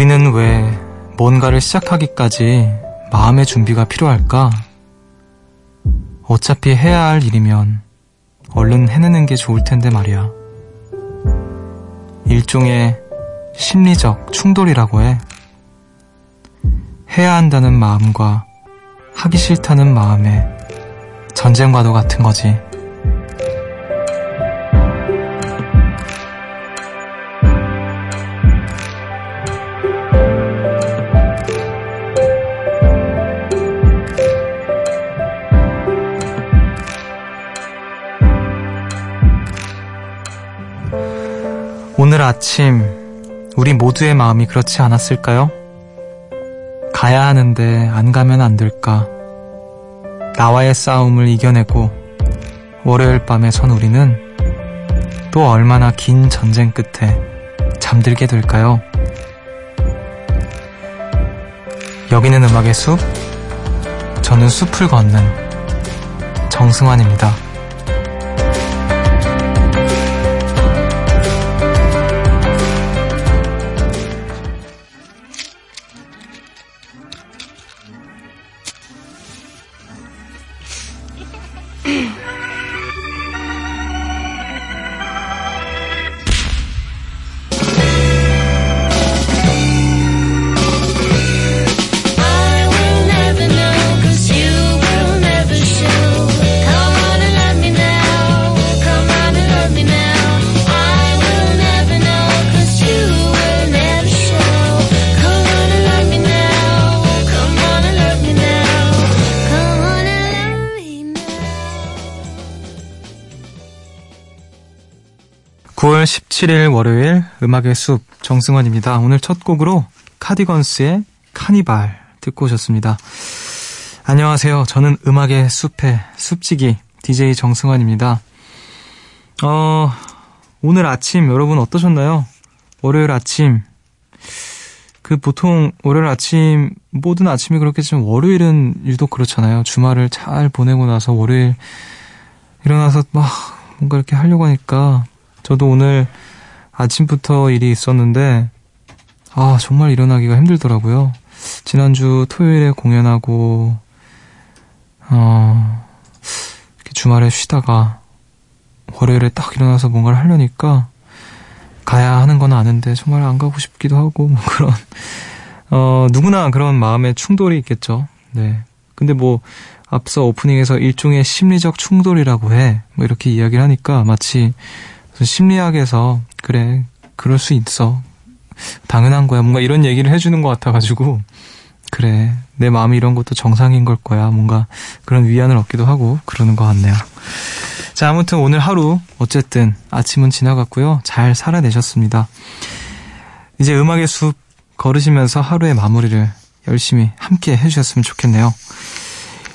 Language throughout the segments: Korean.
우리는 왜 뭔가를 시작하기까지 마음의 준비가 필요할까? 어차피 해야 할 일이면 얼른 해내는 게 좋을 텐데 말이야. 일종의 심리적 충돌이라고 해. 해야 한다는 마음과 하기 싫다는 마음의 전쟁과도 같은 거지. 오늘 아침 우리 모두의 마음이 그렇지 않았을까요? 가야 하는데 안 가면 안 될까? 나와의 싸움을 이겨내고 월요일 밤에 선 우리는 또 얼마나 긴 전쟁 끝에 잠들게 될까요? 여기는 음악의 숲, 저는 숲을 걷는 정승환입니다. 9월 17일 월요일 음악의 숲 정승환입니다. 오늘 첫 곡으로 카디건스의 카니발 듣고 오셨습니다. 안녕하세요. 저는 음악의 숲의 숲지기 DJ 정승환입니다. 오늘 아침 여러분 어떠셨나요? 월요일 아침 보통 월요일 아침 모든 아침이 그렇겠지만 월요일은 유독 그렇잖아요. 주말을 잘 보내고 나서 월요일 일어나서 막 뭔가 이렇게 하려고 하니까 저도 오늘 아침부터 일이 있었는데 정말 일어나기가 힘들더라고요. 지난주 토요일에 공연하고 이렇게 주말에 쉬다가 월요일에 딱 일어나서 뭔가를 하려니까 가야 하는 건 아는데 정말 안 가고 싶기도 하고 뭐 그런 누구나 그런 마음의 충돌이 있겠죠. 네. 근데 뭐 앞서 오프닝에서 일종의 심리적 충돌이라고 해. 뭐 이렇게 이야기를 하니까 마치 심리학에서 그래 그럴 수 있어 당연한 거야 뭔가 이런 얘기를 해주는 것 같아가지고 그래 내 마음이 이런 것도 정상인 걸 거야 뭔가 그런 위안을 얻기도 하고 그러는 것 같네요. 자, 아무튼 오늘 하루 어쨌든 아침은 지나갔고요. 잘 살아내셨습니다. 이제 음악의 숲 걸으시면서 하루의 마무리를 열심히 함께 해주셨으면 좋겠네요.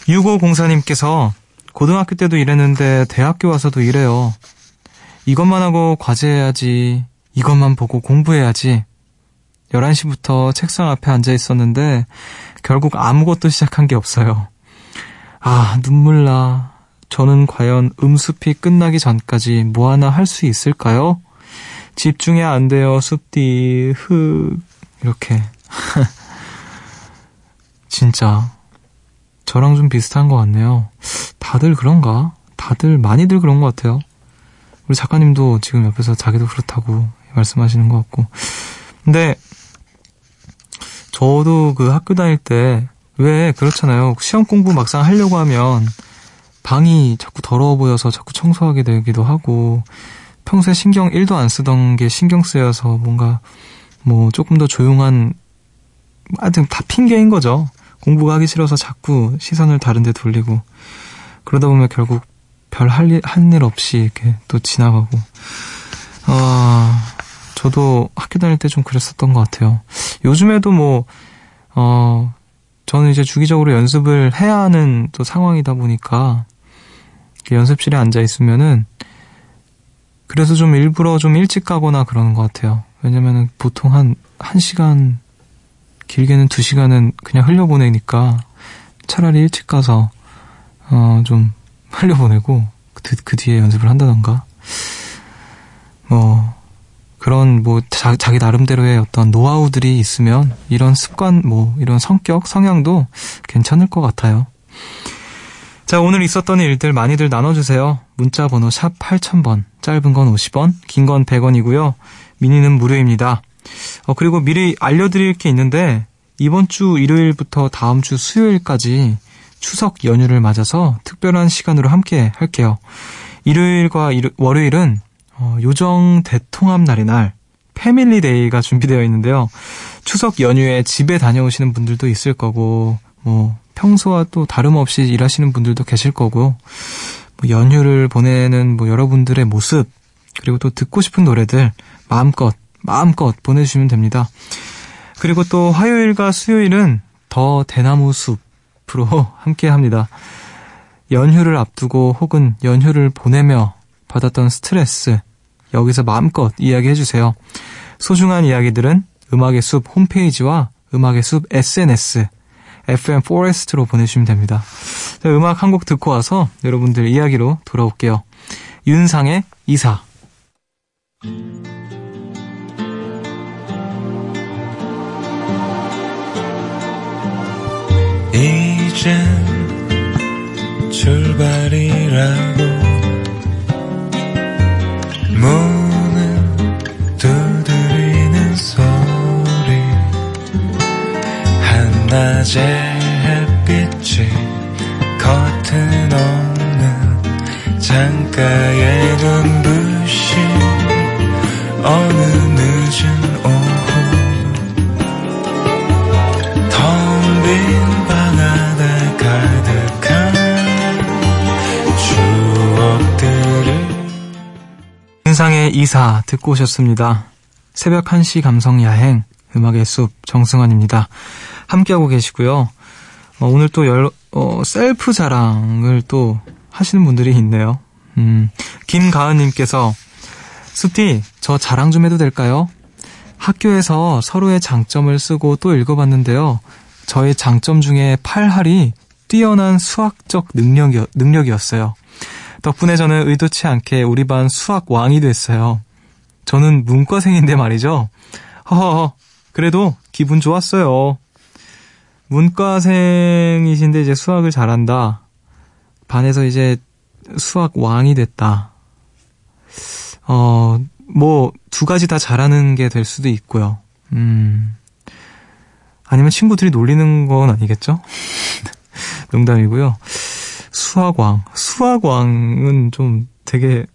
6504님께서 고등학교 때도 일했는데 대학교 와서도 일해요. 이것만 하고 과제해야지, 이것만 보고 공부해야지. 11시부터 책상 앞에 앉아 있었는데 결국 아무것도 시작한 게 없어요. 눈물 나. 저는 과연 음숲이 끝나기 전까지 뭐 하나 할 수 있을까요? 집중해야 안 돼요. 숲디, 흑. 이렇게. 진짜 저랑 좀 비슷한 것 같네요. 다들 그런가? 다들 많이들 그런 것 같아요. 우리 작가님도 지금 옆에서 자기도 그렇다고 말씀하시는 것 같고. 근데 저도 그 학교 다닐 때 왜 그렇잖아요. 시험 공부 막상 하려고 하면 방이 자꾸 더러워 보여서 자꾸 청소하게 되기도 하고 평소에 신경 1도 안 쓰던 게 신경 쓰여서 뭔가 뭐 조금 더 조용한 하여튼 다 핑계인 거죠. 공부가 하기 싫어서 자꾸 시선을 다른 데 돌리고 그러다 보면 결국 별 할 일 없이 이렇게 또 지나가고. 저도 학교 다닐 때 좀 그랬었던 것 같아요. 요즘에도 뭐, 저는 이제 주기적으로 연습을 해야 하는 또 상황이다 보니까 연습실에 앉아있으면은 그래서 좀 일부러 좀 일찍 가거나 그러는 것 같아요. 왜냐면은 보통 한 시간, 길게는 2시간은 그냥 흘려보내니까 차라리 일찍 가서, 좀, 흘려보내고 그 뒤에 연습을 한다던가 뭐 그런 뭐 자기 나름대로의 어떤 노하우들이 있으면 이런 습관, 뭐 이런 성격, 성향도 괜찮을 것 같아요. 자, 오늘 있었던 일들 많이들 나눠주세요. 문자번호 샵 8000번, 짧은 건 50원, 긴 건 100원이고요. 미니는 무료입니다. 그리고 미리 알려드릴 게 있는데 이번 주 일요일부터 다음 주 수요일까지 추석 연휴를 맞아서 특별한 시간으로 함께 할게요. 일요일과 월요일은 요정 대통합 날의 날, 패밀리데이가 준비되어 있는데요. 추석 연휴에 집에 다녀오시는 분들도 있을 거고 뭐 평소와 또 다름없이 일하시는 분들도 계실 거고 뭐 연휴를 보내는 뭐 여러분들의 모습, 그리고 또 듣고 싶은 노래들 마음껏 보내주시면 됩니다. 그리고 또 화요일과 수요일은 더 대나무 숲으로 함께합니다. 연휴를 앞두고 혹은 연휴를 보내며 받았던 스트레스, 여기서 마음껏 이야기해주세요. 소중한 이야기들은 음악의 숲 홈페이지와 음악의 숲 SNS, FM 포레스트로 보내주시면 됩니다. 자, 음악 한 곡 듣고 와서 여러분들 이야기로 돌아올게요. 윤상의 이사. 이젠 출발이라고 문을 두드리는 소리, 한낮의 햇빛이 커튼 없는 창가에 눈부신 어느 늦은 오후, 텅 빈 윤상의 이사 듣고 오셨습니다. 새벽 1시 감성 야행, 음악의 숲 정승환입니다. 함께하고 계시고요. 오늘 또 셀프 자랑을 또 하시는 분들이 있네요. 김가은님께서 숲디, 저 자랑 좀 해도 될까요? 학교에서 서로의 장점을 쓰고 또 읽어봤는데요. 저의 장점 중에 팔할이 뛰어난 수학적 능력이었어요. 덕분에 저는 의도치 않게 우리 반 수학 왕이 됐어요. 저는 문과생인데 말이죠. 허허허, 그래도 기분 좋았어요. 문과생이신데 이제 수학을 잘한다. 반에서 이제 수학 왕이 됐다. 뭐 두 가지 다 잘하는 게 될 수도 있고요. 아니면 친구들이 놀리는 건 아니겠죠? 농담이고요. 수학왕은 좀 되게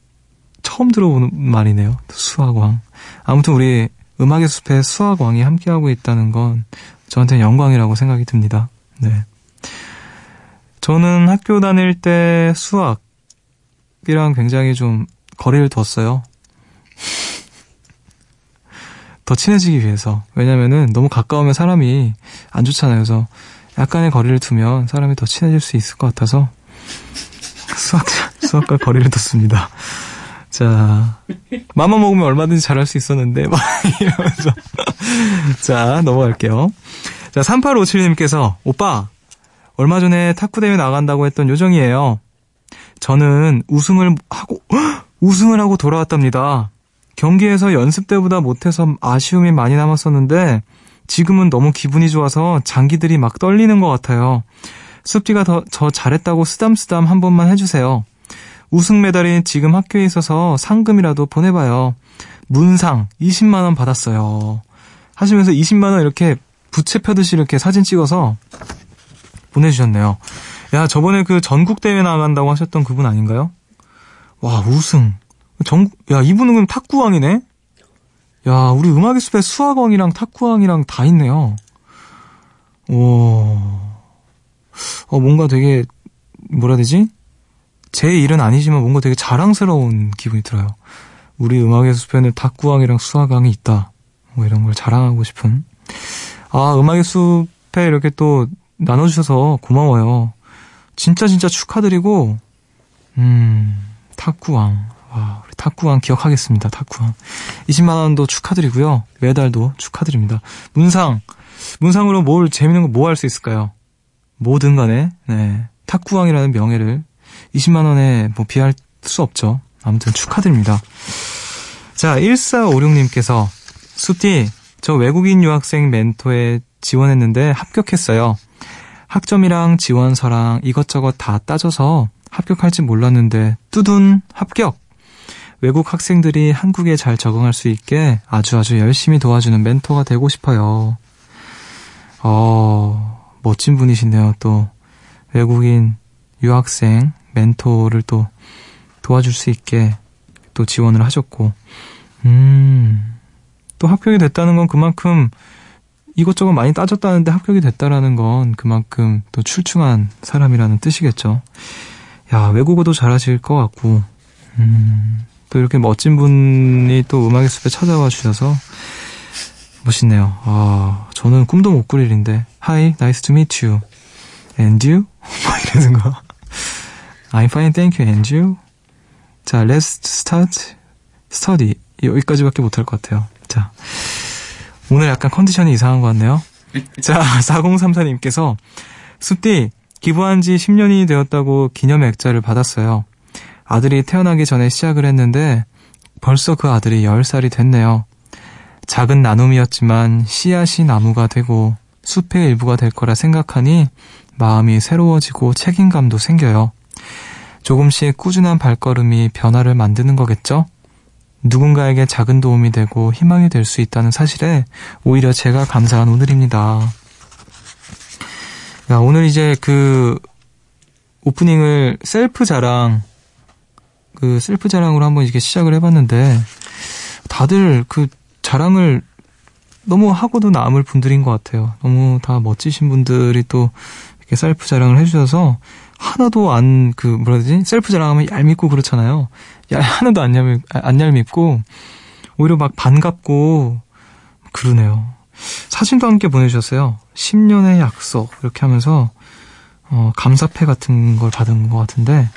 처음 들어보는 말이네요. 수학왕. 아무튼 우리 음악의 숲에 수학왕이 함께하고 있다는 건 저한테는 영광이라고 생각이 듭니다. 네. 저는 학교 다닐 때 수학이랑 굉장히 좀 거리를 뒀어요. 더 친해지기 위해서. 왜냐면은 너무 가까우면 사람이 안 좋잖아요. 그래서 약간의 거리를 두면 사람이 더 친해질 수 있을 것 같아서 수학과 거리를 뒀습니다. 자, 맘만 먹으면 얼마든지 잘할 수 있었는데 막 이러면서. 자, 넘어갈게요. 자, 3857님께서 오빠, 얼마 전에 탁구대회 나간다고 했던 요정이에요. 저는 우승을 하고 돌아왔답니다. 경기에서 연습 때보다 못해서 아쉬움이 많이 남았었는데 지금은 너무 기분이 좋아서 장기들이 막 떨리는 것 같아요. 숲디가 저 잘했다고 쓰담쓰담 한 번만 해주세요. 우승 메달이 지금 학교에 있어서 상금이라도 보내봐요. 문상 20만원 받았어요. 하시면서 20만원 이렇게 부채 펴듯이 이렇게 사진 찍어서 보내주셨네요. 야, 저번에 그 전국대회 나간다고 하셨던 그분 아닌가요? 와, 우승. 야, 이분은 그럼 탁구왕이네? 야, 우리 음악의 숲에 수학왕이랑 탁구왕이랑 다 있네요. 오... 뭔가 되게 뭐라 해야 되지? 제 일은 아니지만 뭔가 되게 자랑스러운 기분이 들어요. 우리 음악의 숲에는 탁구왕이랑 수학왕이 있다. 뭐 이런 걸 자랑하고 싶은. 아, 음악의 숲에 이렇게 또 나눠주셔서 고마워요. 진짜 축하드리고 탁구왕. 와, 우리 탁구왕 기억하겠습니다. 탁구왕 20만원도 축하드리고요. 메달도 축하드립니다. 문상으로 뭘 재밌는 거 뭐 할 수 있을까요? 뭐든 간에, 네, 탁구왕이라는 명예를 20만원에 뭐 비할 수 없죠. 아무튼 축하드립니다. 자, 1456님께서 숲디, 저 외국인 유학생 멘토에 지원했는데 합격했어요. 학점이랑 지원서랑 이것저것 다 따져서 합격할지 몰랐는데 뚜둔 합격! 외국 학생들이 한국에 잘 적응할 수 있게 아주아주 열심히 도와주는 멘토가 되고 싶어요. 멋진 분이신데요. 또 외국인 유학생 멘토를 또 도와줄 수 있게 또 지원을 하셨고, 또 합격이 됐다는 건 그만큼 이것저것 많이 따졌다는데 합격이 됐다라는 건 그만큼 또 출중한 사람이라는 뜻이겠죠. 야, 외국어도 잘하실 것 같고, 또 이렇게 멋진 분이 또 음악의 숲에 찾아와 주셔서 멋있네요. 아, 저는 꿈도 못 꿀 일인데 Hi, nice to meet you. And you? 막 이러는 거. I'm fine, thank you. And you? 자, let's start study. 여기까지밖에 못할 것 같아요. 자, 오늘 약간 컨디션이 이상한 것 같네요. 자, 4034님께서 숲디, 기부한 지 10년이 되었다고 기념 액자를 받았어요. 아들이 태어나기 전에 시작을 했는데 벌써 그 아들이 10살이 됐네요. 작은 나눔이었지만 씨앗이 나무가 되고 숲의 일부가 될 거라 생각하니 마음이 새로워지고 책임감도 생겨요. 조금씩 꾸준한 발걸음이 변화를 만드는 거겠죠? 누군가에게 작은 도움이 되고 희망이 될 수 있다는 사실에 오히려 제가 감사한 오늘입니다. 야, 오늘 이제 그 오프닝을 셀프 자랑으로 한번 이렇게 시작을 해봤는데, 다들 그 자랑을 너무 하고도 남을 분들인 것 같아요. 너무 다 멋지신 분들이 또 이렇게 셀프 자랑을 해주셔서 하나도 안, 그 뭐라 그러지? 셀프 자랑하면 얄밉고 그렇잖아요. 하나도 안 얄밉고 오히려 막 반갑고 그러네요. 사진도 함께 보내주셨어요. 10년의 약속 이렇게 하면서 감사패 같은 걸 받은 것 같은데,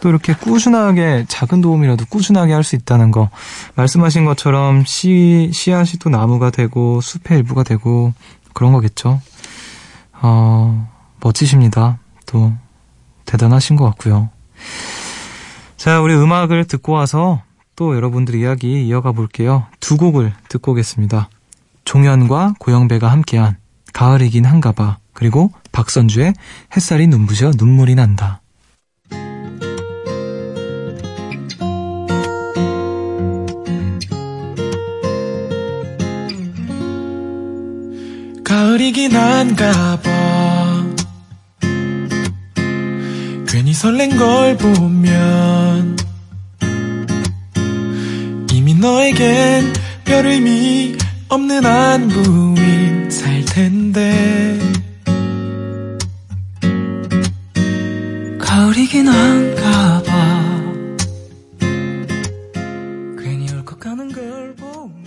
또 이렇게 꾸준하게 작은 도움이라도 꾸준하게 할 수 있다는 거, 말씀하신 것처럼 씨앗이 또 나무가 되고 숲의 일부가 되고 그런 거겠죠. 멋지십니다. 또 대단하신 것 같고요. 자, 우리 음악을 듣고 와서 또 여러분들 이야기 이어가 볼게요. 두 곡을 듣고 오겠습니다. 종현과 고영배가 함께한 가을이긴 한가봐, 그리고 박선주의 햇살이 눈부셔 눈물이 난다. 가을이긴 한가봐, 괜히 설렌 걸 보면 이미 너에겐 별 의미 없는 안부인 살 텐데. 가을이긴 한가 봐, 괜히 울컥하는 걸 보면.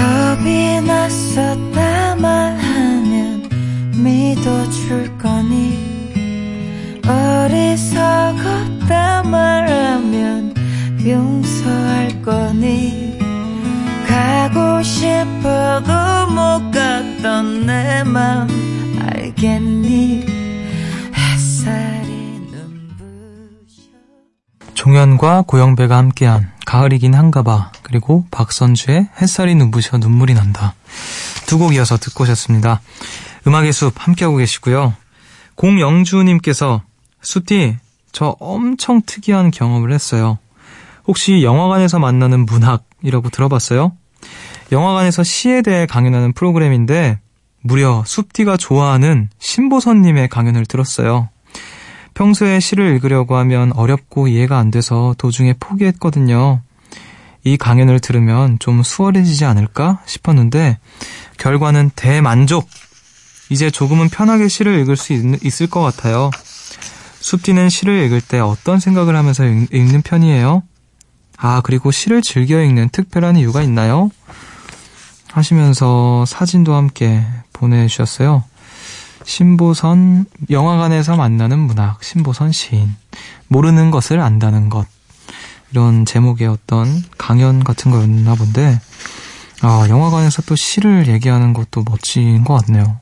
겁이 났었다만 하면 믿어줄 거니, 어리석었다 말하면 용서할 거니, 가고 싶어도 못 갔던 내 맘 알겠니. 햇살이 눈부셔. 종현과 고영배가 함께한 가을이긴 한가봐, 그리고 박선주의 햇살이 눈부셔 눈물이 난다. 두 곡 이어서 듣고 오셨습니다. 음악의 숲 함께하고 계시고요. 공영주님께서 숲디, 저 엄청 특이한 경험을 했어요. 혹시 영화관에서 만나는 문학이라고 들어봤어요? 영화관에서 시에 대해 강연하는 프로그램인데 무려 숲디가 좋아하는 신보선님의 강연을 들었어요. 평소에 시를 읽으려고 하면 어렵고 이해가 안 돼서 도중에 포기했거든요. 이 강연을 들으면 좀 수월해지지 않을까 싶었는데 결과는 대만족! 이제 조금은 편하게 시를 읽을 수 있을 것 같아요. 숲디는 시를 읽을 때 어떤 생각을 하면서 읽는 편이에요? 아, 그리고 시를 즐겨 읽는 특별한 이유가 있나요? 하시면서 사진도 함께 보내주셨어요. 신보선, 영화관에서 만나는 문학, 신보선 시인, 모르는 것을 안다는 것, 이런 제목의 어떤 강연 같은 거였나 본데, 아, 영화관에서 또 시를 얘기하는 것도 멋진 것 같네요.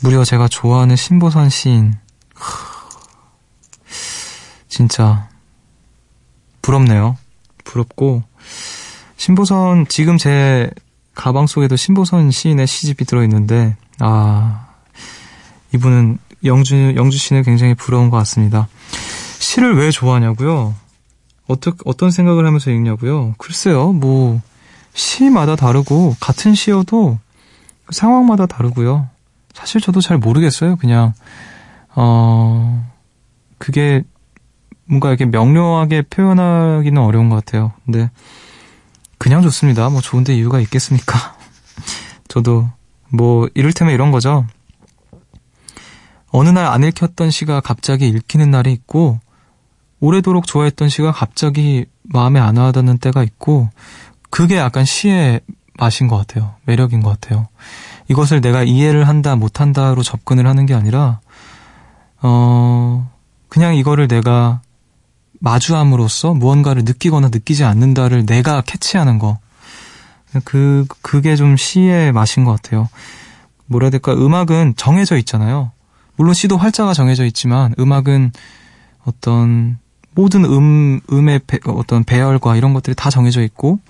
무려 제가 좋아하는 신보선 시인, 진짜 부럽네요. 부럽고, 신보선, 지금 제 가방 속에도 신보선 시인의 시집이 들어있는데, 아, 이분은 영주 씨는 굉장히 부러운 것 같습니다. 시를 왜 좋아하냐고요? 어떤 생각을 하면서 읽냐고요? 글쎄요, 뭐 시마다 다르고 같은 시여도 상황마다 다르고요. 사실 저도 잘 모르겠어요. 그냥 그게 뭔가 이렇게 명료하게 표현하기는 어려운 것 같아요. 근데 그냥 좋습니다. 뭐 좋은데 이유가 있겠습니까? 저도 뭐 이를테면 이런 거죠. 어느 날 안 읽혔던 시가 갑자기 읽히는 날이 있고, 오래도록 좋아했던 시가 갑자기 마음에 안 와닿는 때가 있고, 그게 약간 시의 맛인 것 같아요. 매력인 것 같아요. 이것을 내가 이해를 한다, 못한다로 접근을 하는 게 아니라, 그냥 이거를 내가 마주함으로써 무언가를 느끼거나 느끼지 않는다를 내가 캐치하는 거. 그게 좀 시의 맛인 것 같아요. 뭐라 해야 될까? 음악은 정해져 있잖아요. 물론 시도 활자가 정해져 있지만 음악은 어떤 모든 음의 어떤 배열과 이런 것들이 다 정해져 있고,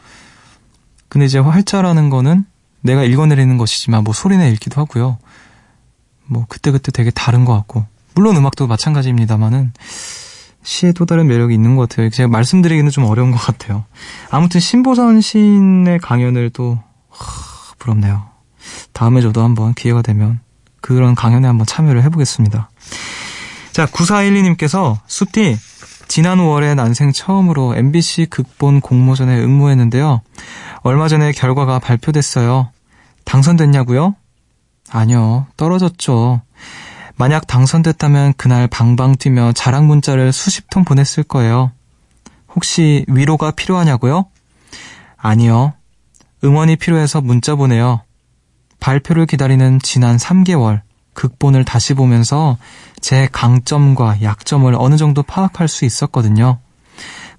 근데 이제 활자라는 거는 내가 읽어내리는 것이지만 뭐 소리내 읽기도 하고요. 뭐 그때그때 되게 다른 것 같고, 물론 음악도 마찬가지입니다만은 시에 또 다른 매력이 있는 것 같아요. 제가 말씀드리기는 좀 어려운 것 같아요. 아무튼 신보선 시인의 강연을 또 부럽네요. 다음에 저도 한번 기회가 되면 그런 강연에 한번 참여를 해보겠습니다. 자, 9412님께서 숲디, 지난 5월에 난생 처음으로 MBC 극본 공모전에 응모했는데요. 얼마 전에 결과가 발표됐어요. 당선됐냐고요? 아니요, 떨어졌죠. 만약 당선됐다면 그날 방방 뛰며 자랑 문자를 수십 통 보냈을 거예요. 혹시 위로가 필요하냐고요? 아니요, 응원이 필요해서 문자 보내요. 발표를 기다리는 지난 3개월, 극본을 다시 보면서 제 강점과 약점을 어느 정도 파악할 수 있었거든요.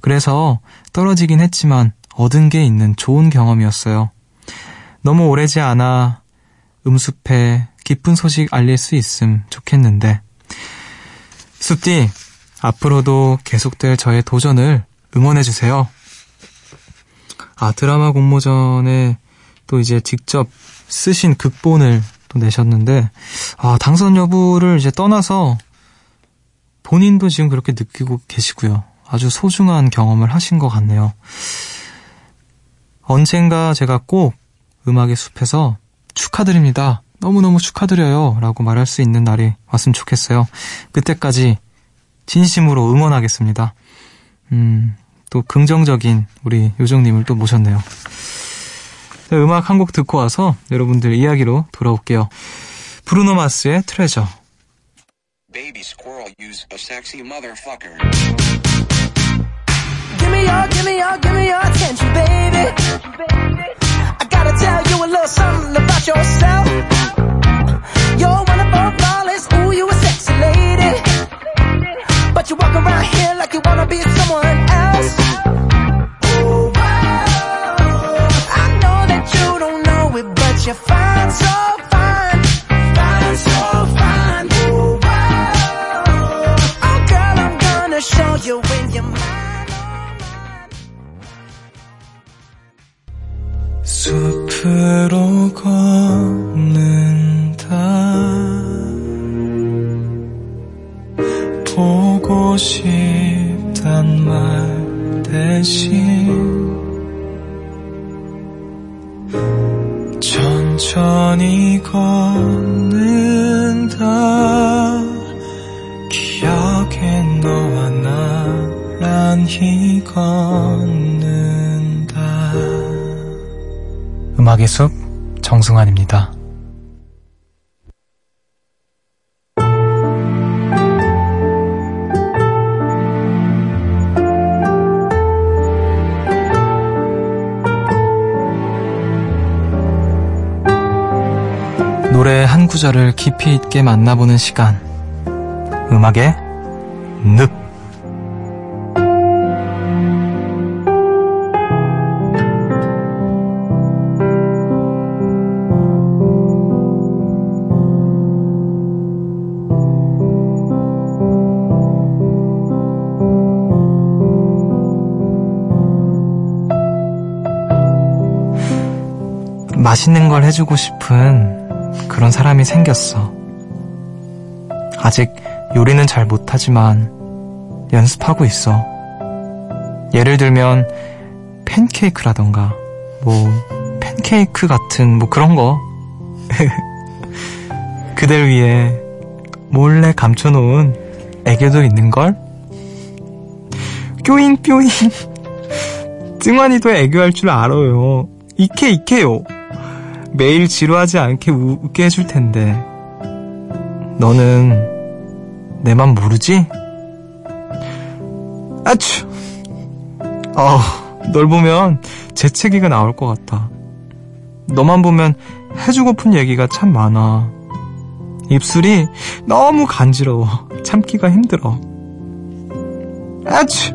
그래서 떨어지긴 했지만 얻은 게 있는 좋은 경험이었어요. 너무 오래지 않아 음숲에 기쁜 소식 알릴 수 있음 좋겠는데. 숲디, 앞으로도 계속될 저의 도전을 응원해주세요. 아, 드라마 공모전에 또 이제 직접 쓰신 극본을 또 내셨는데, 아, 당선 여부를 이제 떠나서 본인도 지금 그렇게 느끼고 계시고요. 아주 소중한 경험을 하신 것 같네요. 언젠가 제가 꼭 음악의 숲에서 축하드립니다, 너무너무 축하드려요 라고 말할 수 있는 날이 왔으면 좋겠어요. 그때까지 진심으로 응원하겠습니다. 또 긍정적인 우리 요정님을 또 모셨네요. 음악 한 곡 듣고 와서 여러분들 이야기로 돌아올게요. 브루노 마스의 트레저. Baby squirrel, you's a sexy motherfucker. Give me your, give me your, give me your attention, baby. I gotta tell you a little something about yourself. You're one of our flawless, ooh, you a sexy lady. But you walk around here like you wanna be someone else. You're fine, so fine, fine, so fine. Oh, wow. Oh, girl, I'm gonna show you when you're mine, oh, mine. 숲으로 걷는다. 보고 싶단 말 대신 천천히 걷는다. 기억에 너와 나란히 걷는다. 음악의 숲, 정승환입니다. 노래의 한 구절을 깊이 있게 만나보는 시간, 음악의 늪. 맛있는 걸 해주고 싶은 그런 사람이 생겼어. 아직 요리는 잘 못하지만 연습하고 있어. 예를 들면 팬케이크라던가 팬케이크 같은 그런 거. 그댈 위해 몰래 감춰놓은 애교도 있는걸? 뾰잉뾰잉. 증환이도 애교할 줄 알아요. 이케이케요. 매일 지루하지 않게 웃게 해줄 텐데. 너는 내 맘 모르지? 아추! 널 보면 재채기가 나올 것 같아. 너만 보면 해주고픈 얘기가 참 많아. 입술이 너무 간지러워. 참기가 힘들어. 아추!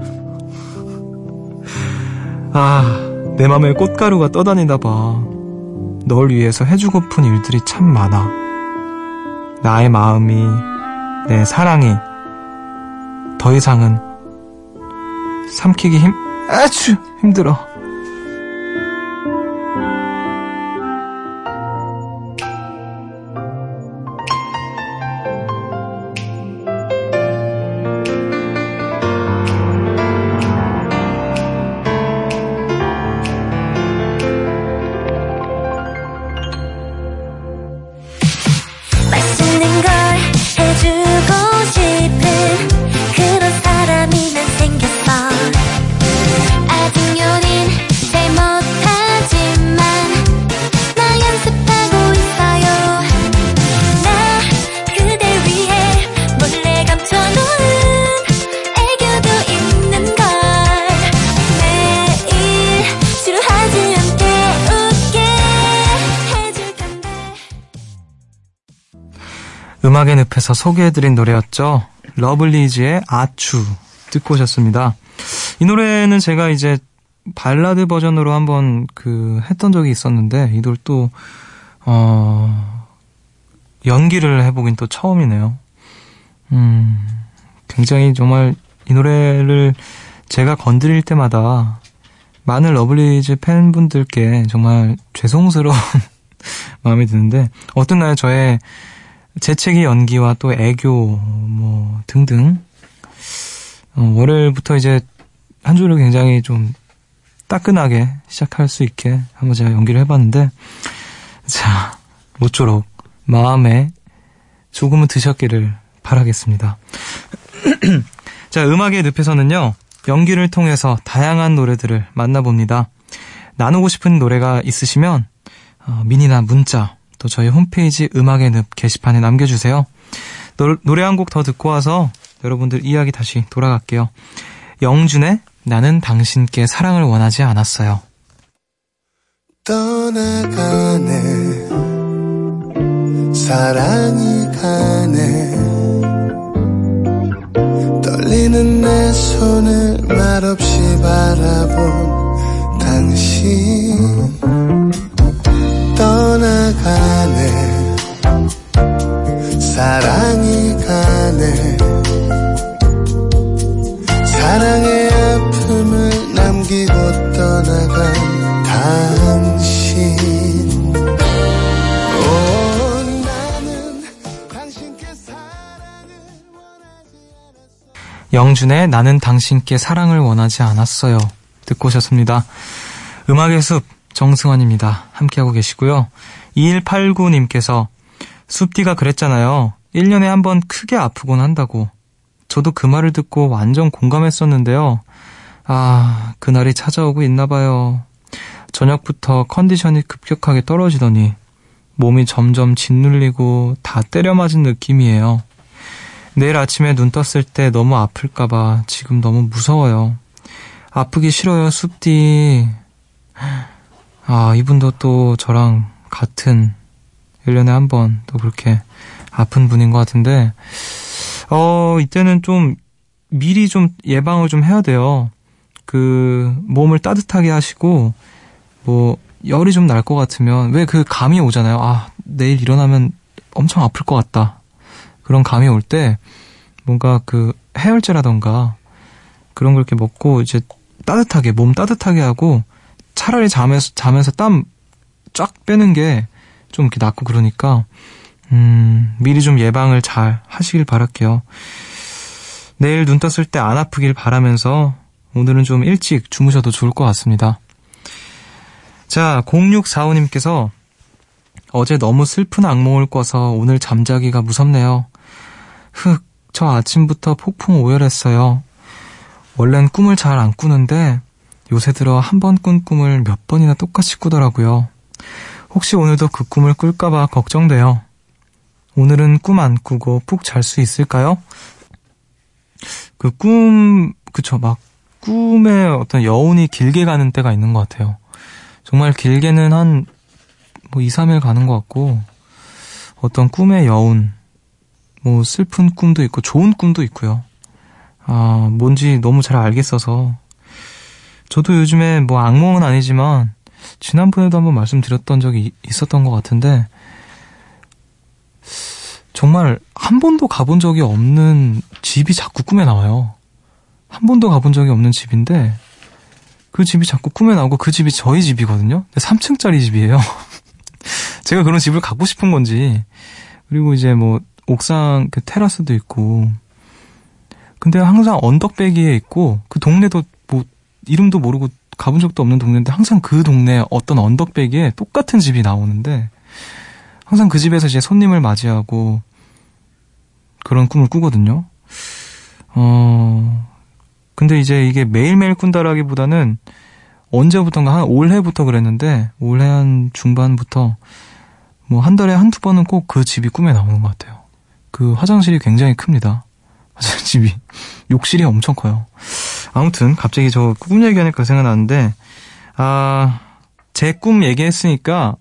내 맘에 꽃가루가 떠다니다 봐. 널 위해서 해주고픈 일들이 참 많아. 나의 마음이, 내 사랑이 더 이상은 삼키기 아주 힘들어. 음악의 늪에서 소개해드린 노래였죠. 러블리즈의 아추 듣고 오셨습니다. 이 노래는 제가 이제 발라드 버전으로 한번 했던 적이 있었는데, 이걸 또 연기를 해보긴 또 처음이네요. 굉장히 정말 이 노래를 제가 건드릴 때마다 많은 러블리즈 팬분들께 정말 죄송스러운 마음이 드는데, 어떤 날 저의 재채기 연기와 또 애교 등등, 월요일부터 이제 한 주를 굉장히 좀 따끈하게 시작할 수 있게 한번 제가 연기를 해봤는데, 자, 모쪼록 마음에 조금은 드셨기를 바라겠습니다. 자, 음악의 늪에서는요, 연기를 통해서 다양한 노래들을 만나봅니다. 나누고 싶은 노래가 있으시면 미니나 문자, 또 저희 홈페이지 음악의 늪 게시판에 남겨주세요. 노래 한 곡 더 듣고 와서 여러분들 이야기 다시 돌아갈게요. 영준의 나는 당신께 사랑을 원하지 않았어요. 떠나가네 사랑이 가네 떨리는 내 손을 말없이 바라본 당신 떠나가네 사랑이 가네 사랑의 아픔을 남기고 떠나간 당신. 오, 나는 당신께 사랑을 원하지 않았어요. 영준의 나는 당신께 사랑을 원하지 않았어요 듣고 오셨습니다. 음악의 숲 정승환입니다. 함께하고 계시고요. 2189님께서 숲디가 그랬잖아요. 1년에 한 번 크게 아프곤 한다고. 저도 그 말을 듣고 완전 공감했었는데요. 그날이 찾아오고 있나 봐요. 저녁부터 컨디션이 급격하게 떨어지더니 몸이 점점 짓눌리고 다 때려 맞은 느낌이에요. 내일 아침에 눈 떴을 때 너무 아플까 봐 지금 너무 무서워요. 아프기 싫어요, 숲디. 이분도 또 저랑 같은 1년에 한 번 또 그렇게 아픈 분인 것 같은데, 이때는 좀 미리 좀 예방을 좀 해야 돼요. 그 몸을 따뜻하게 하시고, 뭐 열이 좀 날 것 같으면, 왜 그 감이 오잖아요. 아, 내일 일어나면 엄청 아플 것 같다, 그런 감이 올 때 뭔가 그 해열제라던가 그런 걸 이렇게 먹고 이제 따뜻하게, 몸 따뜻하게 하고, 차라리 자면서 땀 쫙 빼는 게 좀 이렇게 낫고. 그러니까 미리 좀 예방을 잘 하시길 바랄게요. 내일 눈 떴을 때 안 아프길 바라면서 오늘은 좀 일찍 주무셔도 좋을 것 같습니다. 자, 0645님께서 어제 너무 슬픈 악몽을 꿔서 오늘 잠자기가 무섭네요. 흑, 저 아침부터 폭풍 오열했어요. 원래는 꿈을 잘 안 꾸는데 요새 들어 한 번 꾼 꿈을 몇 번이나 똑같이 꾸더라고요. 혹시 오늘도 그 꿈을 꿀까봐 걱정돼요. 오늘은 꿈 안 꾸고 푹 잘 수 있을까요? 그쵸, 막 꿈에 어떤 여운이 길게 가는 때가 있는 것 같아요. 정말 길게는 한 뭐 2, 3일 가는 것 같고, 어떤 꿈의 여운, 뭐 슬픈 꿈도 있고 좋은 꿈도 있고요. 아, 뭔지 너무 잘 알겠어서. 저도 요즘에 뭐 악몽은 아니지만 지난번에도 한번 말씀드렸던 적이 있었던 것 같은데, 정말 한 번도 가본 적이 없는 집이 자꾸 꿈에 나와요. 한 번도 가본 적이 없는 집인데 그 집이 자꾸 꿈에 나오고, 그 집이 저희 집이거든요. 3층짜리 집이에요. 제가 그런 집을 갖고 싶은 건지. 그리고 이제 뭐 옥상 그 테라스도 있고, 근데 항상 언덕배기에 있고, 그 동네도 뭐 이름도 모르고 가본 적도 없는 동네인데 항상 그 동네 어떤 언덕배기에 똑같은 집이 나오는데, 항상 그 집에서 이제 손님을 맞이하고 그런 꿈을 꾸거든요. 근데 이제 이게 매일매일 꾼다라기보다는 언제부턴가, 한 올해부터 그랬는데, 올해 한 중반부터 뭐 한 달에 한두 번은 꼭 그 집이 꿈에 나오는 것 같아요. 그 화장실이 굉장히 큽니다. 화장실이, 욕실이 엄청 커요. 아무튼 갑자기 저 꿈 얘기하니까 생각나는데, 아, 제 꿈 얘기했으니까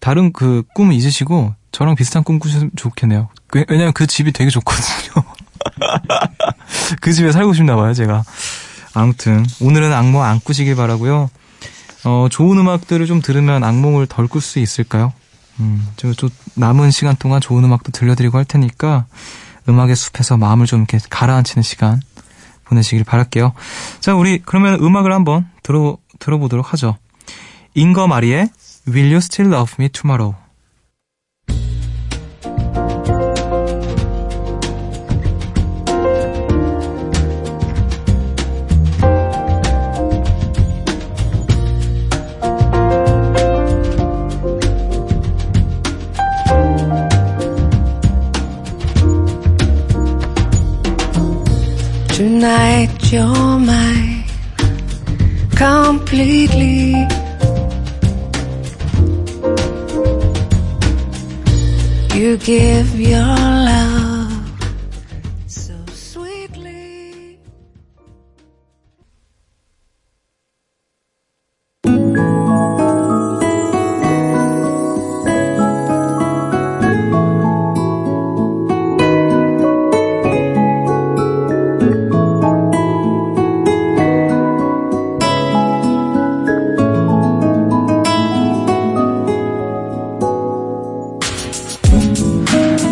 다른 그 꿈 잊으시고 저랑 비슷한 꿈 꾸시면 좋겠네요. 왜냐면 그 집이 되게 좋거든요. 그 집에 살고 싶나 봐요, 제가. 아무튼 오늘은 악몽 안 꾸시길 바라고요. 좋은 음악들을 좀 들으면 악몽을 덜 꿀 수 있을까요? 제가 또 남은 시간 동안 좋은 음악도 들려드리고 할 테니까 음악의 숲에서 마음을 좀 이렇게 가라앉히는 시간 보내시길 바랄게요. 자, 우리 그러면 음악을 한번 들어보도록 하죠. 잉거 마리의 Will You Still Love Me Tomorrow. Tonight you're mine completely. You give your love so sweetly.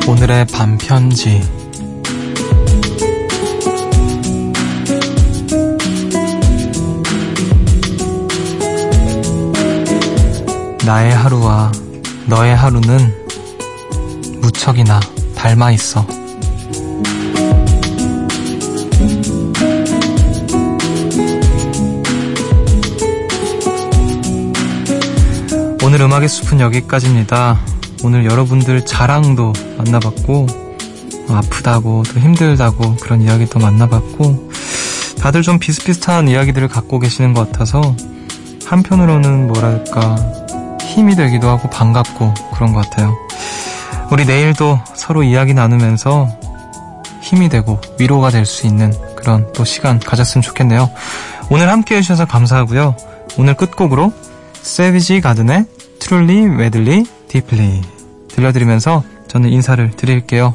오늘의 반편지. 나의 하루와 너의 하루는 무척이나 닮아 있어. 오늘 음악의 숲은 여기까지입니다. 오늘 여러분들 자랑도 만나봤고, 아프다고 또 힘들다고 그런 이야기도 만나봤고, 다들 좀 비슷비슷한 이야기들을 갖고 계시는 것 같아서 한편으로는 뭐랄까 힘이 되기도 하고 반갑고 그런 것 같아요. 우리 내일도 서로 이야기 나누면서 힘이 되고 위로가 될 수 있는 그런 또 시간 가졌으면 좋겠네요. 오늘 함께 해주셔서 감사하고요. 오늘 끝곡으로 세비지 가든의 트룰리 웨들리 디플리. 들려드리면서 저는 인사를 드릴게요.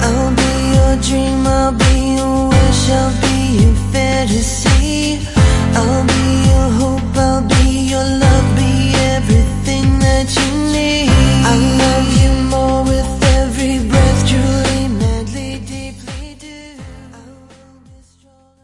I'll be your dream, I'll be your wish, I'll be your fantasy.